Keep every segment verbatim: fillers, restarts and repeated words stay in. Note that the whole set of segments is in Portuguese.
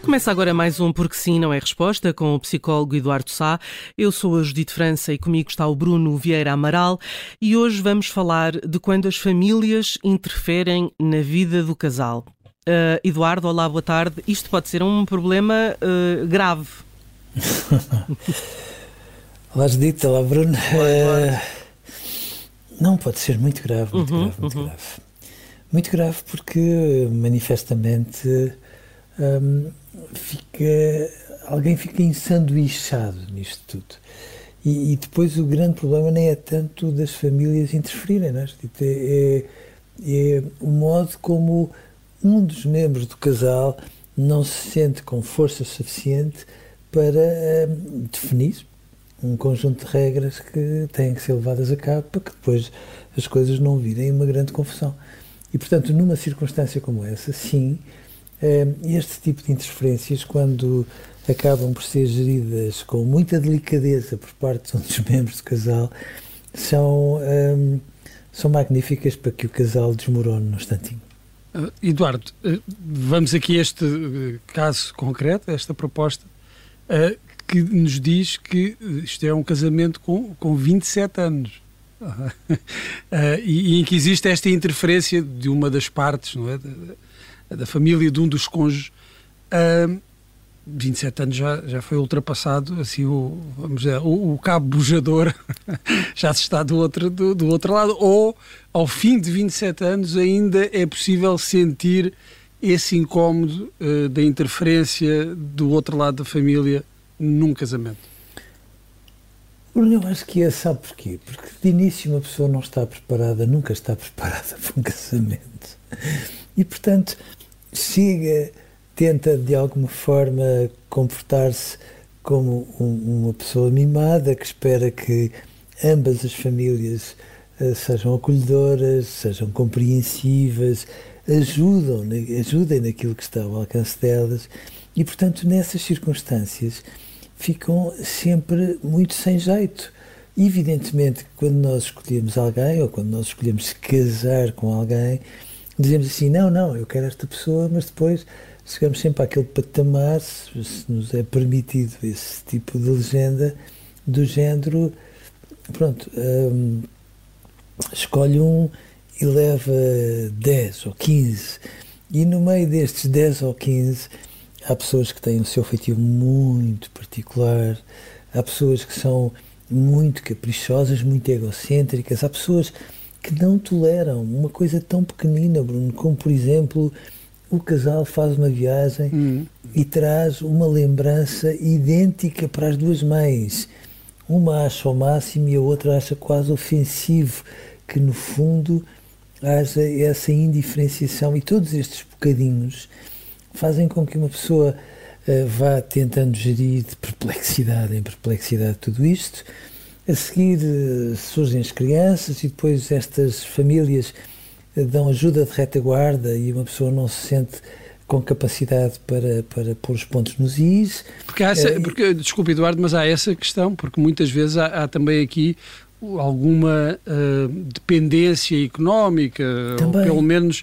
Começa agora mais um Porque Sim Não É Resposta com o psicólogo Eduardo Sá. Eu sou a Judite França e comigo está o Bruno Vieira Amaral e hoje vamos falar de quando as famílias interferem na vida do casal. Uh, Eduardo, olá, boa tarde. Isto pode ser um problema uh, grave. Olá, Judite, olá, Bruno. Olá, uh, não, pode ser muito grave, muito uhum, grave, muito uhum. grave. Muito grave porque manifestamente... Um, fica, alguém fica ensanduichado nisto tudo. E, e depois o grande problema nem é tanto das famílias interferirem, não é? É, é o modo como um dos membros do casal não se sente com força suficiente para um, definir um conjunto de regras que têm que ser levadas a cabo para que depois as coisas não virem uma grande confusão. E, portanto, numa circunstância como essa, sim, este tipo de interferências, quando acabam por ser geridas com muita delicadeza por parte de um dos membros do casal, são, um, são magníficas para que o casal desmorone num instantinho. Uh, Eduardo, uh, vamos aqui a este uh, caso concreto, esta proposta, uh, que nos diz que isto é um casamento com, com vinte e sete anos. Uh, e, e em que existe esta interferência de uma das partes, não é? De, da família de um dos cônjuges, uh, vinte e sete anos já, já foi ultrapassado, assim, o, vamos dizer, o, o cabo bujador já se está do outro, do, do outro lado, ou ao fim de vinte e sete anos ainda é possível sentir esse incómodo uh, da interferência do outro lado da família num casamento? Eu acho que é, sabe porquê? Porque de início uma pessoa não está preparada, nunca está preparada para um casamento. E, portanto, chega, tenta de alguma forma comportar-se como um, uma pessoa mimada que espera que ambas as famílias uh, sejam acolhedoras, sejam compreensivas, ajudam, ajudem naquilo que está ao alcance delas. E, portanto, nessas circunstâncias ficam sempre muito sem jeito. Evidentemente, quando nós escolhemos alguém ou quando nós escolhemos casar com alguém, dizemos assim, não, não, eu quero esta pessoa, mas depois chegamos sempre àquele patamar, se nos é permitido esse tipo de legenda, do género, pronto, hum, escolhe um e leva dez ou quinze. E no meio destes dez ou quinze, há pessoas que têm o seu feitio muito particular, há pessoas que são muito caprichosas, muito egocêntricas, há pessoas que não toleram uma coisa tão pequenina, Bruno, como, por exemplo, o casal faz uma viagem uhum. e traz uma lembrança idêntica para as duas mães. Uma acha o máximo e a outra acha quase ofensivo que, no fundo, haja essa indiferenciação. E todos estes bocadinhos fazem com que uma pessoa uh, vá tentando gerir de perplexidade em perplexidade tudo isto. A seguir surgem as crianças e depois estas famílias dão ajuda de retaguarda e uma pessoa não se sente com capacidade para, para pôr os pontos nos is. Porque há essa, porque, desculpe, Eduardo, mas há essa questão, porque muitas vezes há, há também aqui alguma uh, dependência económica, também. Ou pelo menos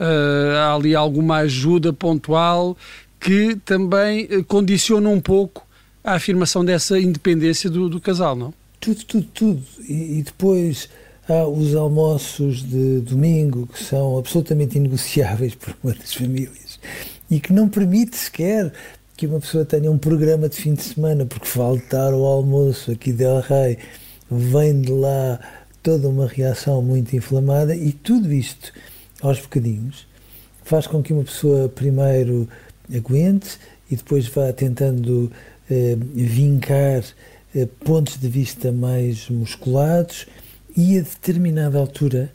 uh, há ali alguma ajuda pontual que também condiciona um pouco a afirmação dessa independência do, do casal, não? Tudo, tudo, tudo. E, e depois há os almoços de domingo que são absolutamente inegociáveis por uma das famílias e que não permite sequer que uma pessoa tenha um programa de fim de semana porque faltar o almoço aqui del Rey, vem de lá toda uma reação muito inflamada, e tudo isto, aos bocadinhos, faz com que uma pessoa primeiro aguente e depois vá tentando eh, vincar eh, pontos de vista mais musculados, e a determinada altura,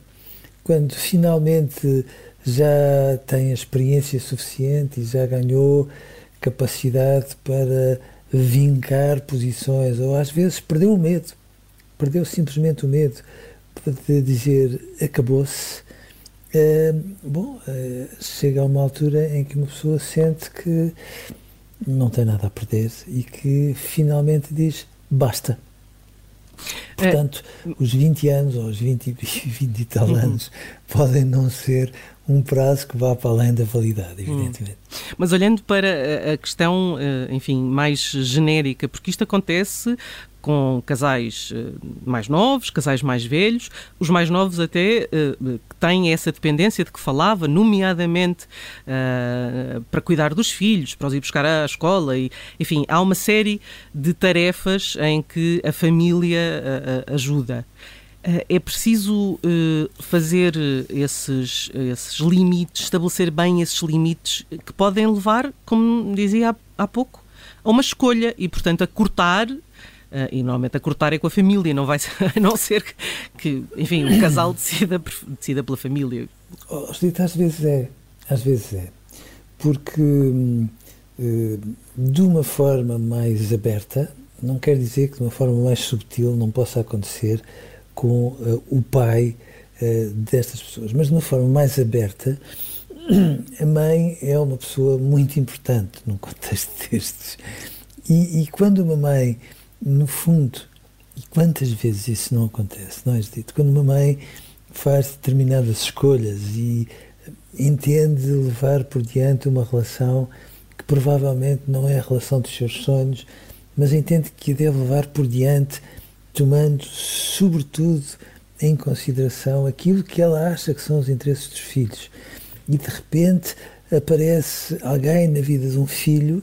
quando finalmente já tem a experiência suficiente e já ganhou capacidade para vincar posições, ou às vezes perdeu o medo, perdeu simplesmente o medo de dizer acabou-se, é, bom, é, chega a uma altura em que uma pessoa sente que não tem nada a perder e que finalmente diz basta. Portanto, é. os vinte anos ou os vinte e tal uhum. anos podem não ser um prazo que vá para além da validade, evidentemente. Hum. Mas olhando para a questão, enfim, mais genérica, porque isto acontece com casais mais novos, casais mais velhos, os mais novos até que têm essa dependência de que falava, nomeadamente para cuidar dos filhos, para os ir buscar à escola, e, enfim, há uma série de tarefas em que a família ajuda. É preciso fazer esses, esses limites, estabelecer bem esses limites que podem levar, como dizia há pouco, a uma escolha e, portanto, a cortar. Uh, e normalmente a cortar é com a família, não vai ser, a não ser que, que enfim, o casal decida, decida pela família. Oh, Judite, às vezes é, às vezes é, porque uh, de uma forma mais aberta, não quer dizer que de uma forma mais subtil não possa acontecer com uh, o pai uh, destas pessoas, mas de uma forma mais aberta, a mãe é uma pessoa muito importante num contexto destes. E, e quando uma mãe, no fundo, e quantas vezes isso não acontece, não é, Judite? Quando uma mãe faz determinadas escolhas e entende levar por diante uma relação que provavelmente não é a relação dos seus sonhos, mas entende que a deve levar por diante, tomando sobretudo em consideração aquilo que ela acha que são os interesses dos filhos. E de repente aparece alguém na vida de um filho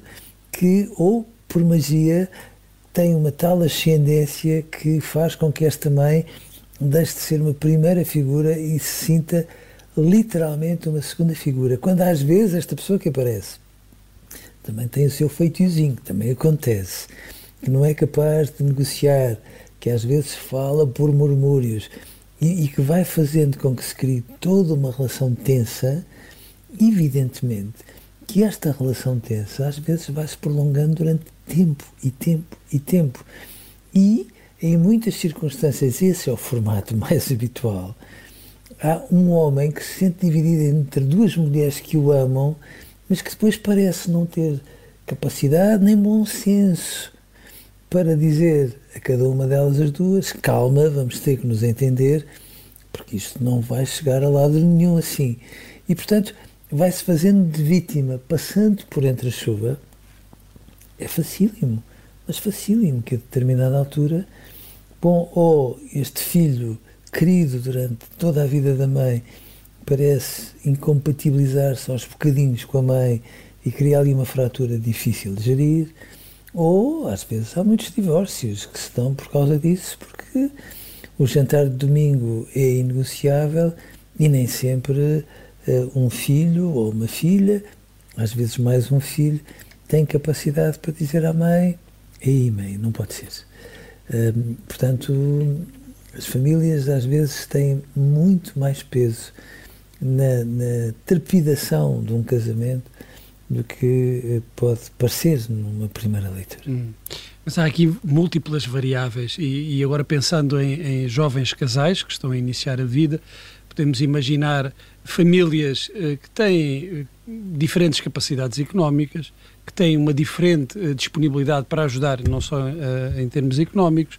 que, ou por magia, tem uma tal ascendência que faz com que esta mãe deixe de ser uma primeira figura e se sinta literalmente uma segunda figura. Quando às vezes esta pessoa que aparece também tem o seu feitiozinho, que também acontece, que não é capaz de negociar, que às vezes fala por murmúrios e, e que vai fazendo com que se crie toda uma relação tensa, evidentemente que esta relação tensa às vezes vai se prolongando durante tempo e tempo e tempo. E, em muitas circunstâncias, esse é o formato mais habitual. Há um homem que se sente dividido entre duas mulheres que o amam, mas que depois parece não ter capacidade nem bom senso para dizer a cada uma delas as duas: calma, vamos ter que nos entender, porque isto não vai chegar a lado nenhum assim. E, portanto, vai-se fazendo de vítima, passando por entre a chuva. É facílimo, mas facílimo que a determinada altura, bom, ou este filho querido durante toda a vida da mãe parece incompatibilizar-se aos bocadinhos com a mãe e criar ali uma fratura difícil de gerir, ou às vezes há muitos divórcios que se dão por causa disso, porque o jantar de domingo é inegociável e nem sempre uh, um filho ou uma filha, às vezes mais um filho, tem capacidade para dizer à mãe: ei, mãe, não pode ser. Hum, portanto, as famílias às vezes têm muito mais peso na, na trepidação de um casamento do que pode parecer numa primeira leitura. Hum. Mas há aqui múltiplas variáveis e, e agora pensando em, em jovens casais que estão a iniciar a vida, podemos imaginar famílias eh, que têm diferentes capacidades económicas, que têm uma diferente uh, disponibilidade para ajudar, não só uh, em termos económicos,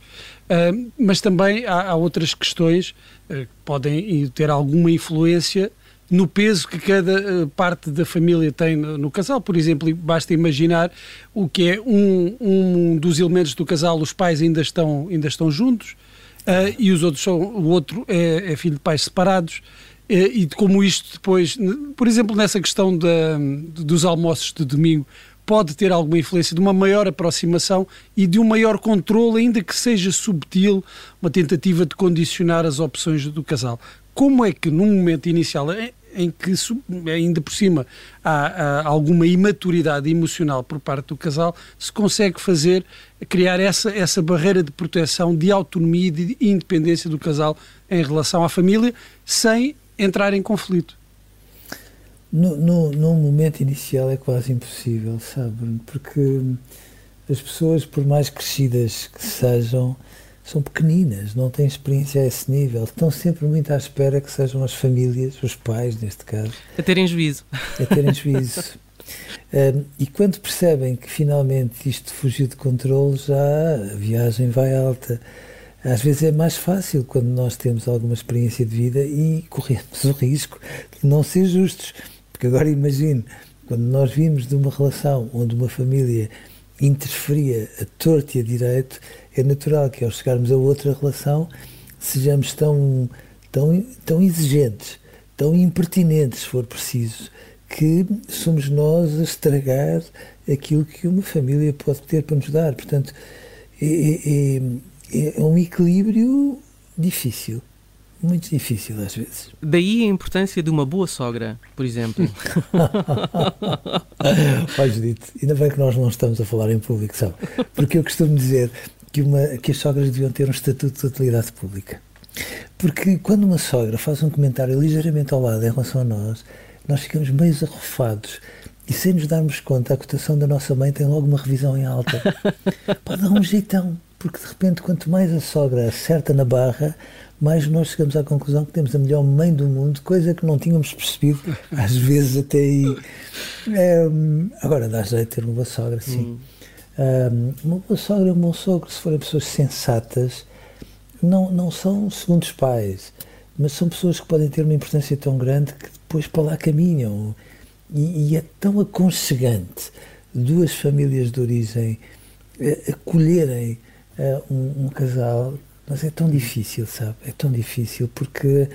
uh, mas também há, há outras questões uh, que podem ter alguma influência no peso que cada uh, parte da família tem no, no casal. Por exemplo, basta imaginar o que é um, um dos elementos do casal, os pais ainda estão, ainda estão juntos uh, e os outros são, o outro é, é filho de pais separados. E como isto depois, por exemplo, nessa questão da, dos almoços de domingo, pode ter alguma influência de uma maior aproximação e de um maior controle, ainda que seja subtil, uma tentativa de condicionar as opções do casal. Como é que, num momento inicial em que, ainda por cima, há, há alguma imaturidade emocional por parte do casal, se consegue fazer, criar essa, essa barreira de proteção, de autonomia e de independência do casal em relação à família, sem entrar em conflito? No, no, no momento inicial é quase impossível, sabe? Porque as pessoas, por mais crescidas que sejam, são pequeninas, não têm experiência a esse nível, estão sempre muito à espera que sejam as famílias, os pais, neste caso, a terem juízo. A terem juízo. um, e quando percebem que finalmente isto fugiu de controle, já a viagem vai alta. Às vezes é mais fácil quando nós temos alguma experiência de vida e corremos o risco de não ser justos. Porque agora imagine, quando nós vimos de uma relação onde uma família interferia a torto e a direito, é natural que ao chegarmos a outra relação sejamos tão, tão, tão exigentes, tão impertinentes, se for preciso, que somos nós a estragar aquilo que uma família pode ter para nos dar. Portanto, é, é, é um equilíbrio difícil, muito difícil às vezes. Daí a importância de uma boa sogra, por exemplo. Olha, Judite, ainda bem que nós não estamos a falar em público, sabe? Porque eu costumo dizer que, uma, que as sogras deviam ter um estatuto de utilidade pública. Porque quando uma sogra faz um comentário ligeiramente ao lado em relação a nós, nós ficamos meio arrufados e, sem nos darmos conta, a cotação da nossa mãe tem logo uma revisão em alta. Pode dar um jeitão, porque de repente quanto mais a sogra acerta na barra, mais nós chegamos à conclusão que temos a melhor mãe do mundo, coisa que não tínhamos percebido, às vezes até aí. É, agora dá jeito de ter uma boa sogra, sim. Hum. Um, uma boa sogra, um bom sogro, se forem pessoas sensatas, não, não são segundos pais, mas são pessoas que podem ter uma importância tão grande que depois para lá caminham. E, e é tão aconchegante duas famílias de origem uh, acolherem uh, um, um casal, mas é tão difícil, sabe? É tão difícil porque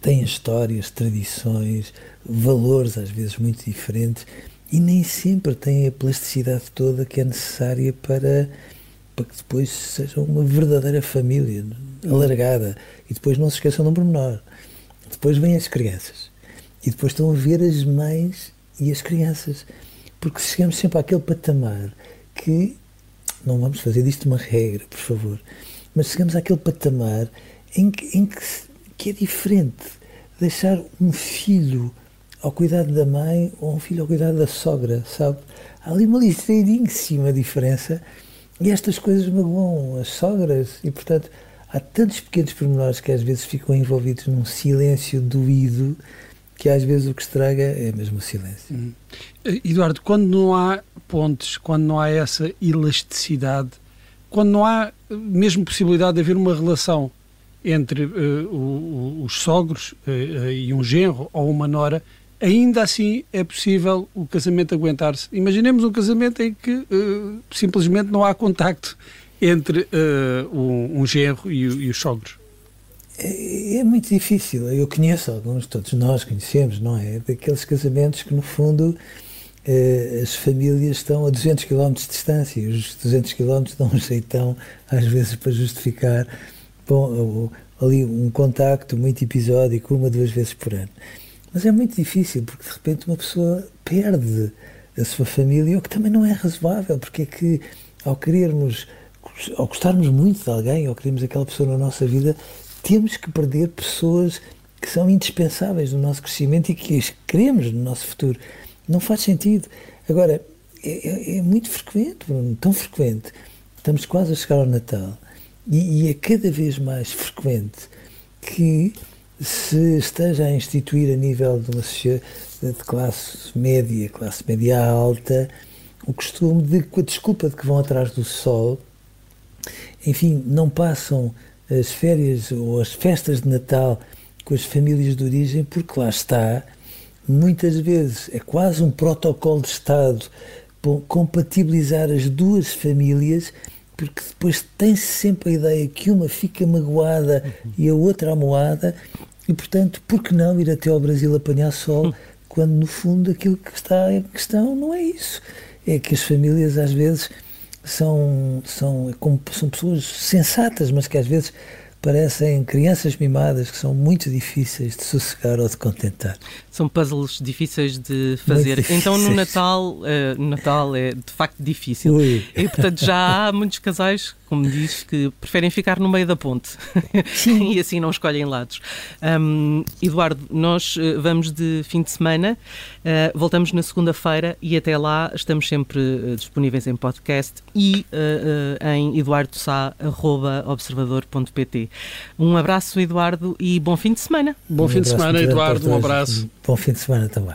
têm histórias, tradições, valores às vezes muito diferentes. E nem sempre têm a plasticidade toda que é necessária para, para que depois sejam uma verdadeira família alargada. E depois não se esqueçam de um pormenor. Depois vêm as crianças. E depois estão a ver as mães e as crianças. Porque chegamos sempre àquele patamar que, não vamos fazer disto uma regra, por favor, mas chegamos àquele patamar em que, em que, que é diferente deixar um filho ao cuidado da mãe ou um filho ao cuidado da sogra, sabe? Há ali uma ligeiríssima diferença e estas coisas magoam as sogras e, portanto, há tantos pequenos pormenores que às vezes ficam envolvidos num silêncio doído que às vezes o que estraga é mesmo o silêncio. Hum. Eduardo, quando não há pontes, quando não há essa elasticidade, quando não há mesmo possibilidade de haver uma relação entre uh, o, os sogros uh, uh, e um genro ou uma nora, ainda assim é possível o casamento aguentar-se. Imaginemos um casamento em que uh, simplesmente não há contacto entre uh, um, um genro e, e os sogros. É, é muito difícil. Eu conheço alguns, todos nós conhecemos, não é? Daqueles casamentos que, no fundo, uh, as famílias estão a duzentos quilómetros de distância e os duzentos quilómetros dão um jeitão, às vezes, para justificar bom, ali um contacto muito episódico, uma, duas vezes por ano. Mas é muito difícil, porque de repente uma pessoa perde a sua família, o que também não é razoável, porque é que ao querermos, ao gostarmos muito de alguém, ao querermos aquela pessoa na nossa vida, temos que perder pessoas que são indispensáveis no nosso crescimento e que as queremos no nosso futuro. Não faz sentido. Agora, é, é muito frequente, Bruno, tão frequente. Estamos quase a chegar ao Natal. E, e é cada vez mais frequente que se esteja a instituir a nível de uma sociedade de classe média, classe média alta, o costume de, com a desculpa de que vão atrás do sol, enfim, não passam as férias ou as festas de Natal com as famílias de origem, porque lá está, muitas vezes é quase um protocolo de Estado compatibilizar as duas famílias, porque depois tem-se sempre a ideia que uma fica magoada e a outra amoada, e portanto, por que não ir até ao Brasil apanhar sol quando no fundo aquilo que está em questão não é isso. É que as famílias às vezes são, são, como, são pessoas sensatas, mas que às vezes parecem crianças mimadas, que são muito difíceis de sossegar ou de contentar. São puzzles difíceis de fazer. Difíceis. Então no Natal, uh, Natal é de facto difícil. Ui. E portanto já há muitos casais, como diz, que preferem ficar no meio da ponte. Sim. E assim não escolhem lados. Um, Eduardo, nós vamos de fim de semana, uh, voltamos na segunda-feira e até lá estamos sempre uh, disponíveis em podcast e uh, uh, em eduardo sá arroba observador ponto pt. Um abraço, Eduardo, e bom fim de semana. Bom um fim de semana, Eduardo, um abraço. Bom fim de semana também.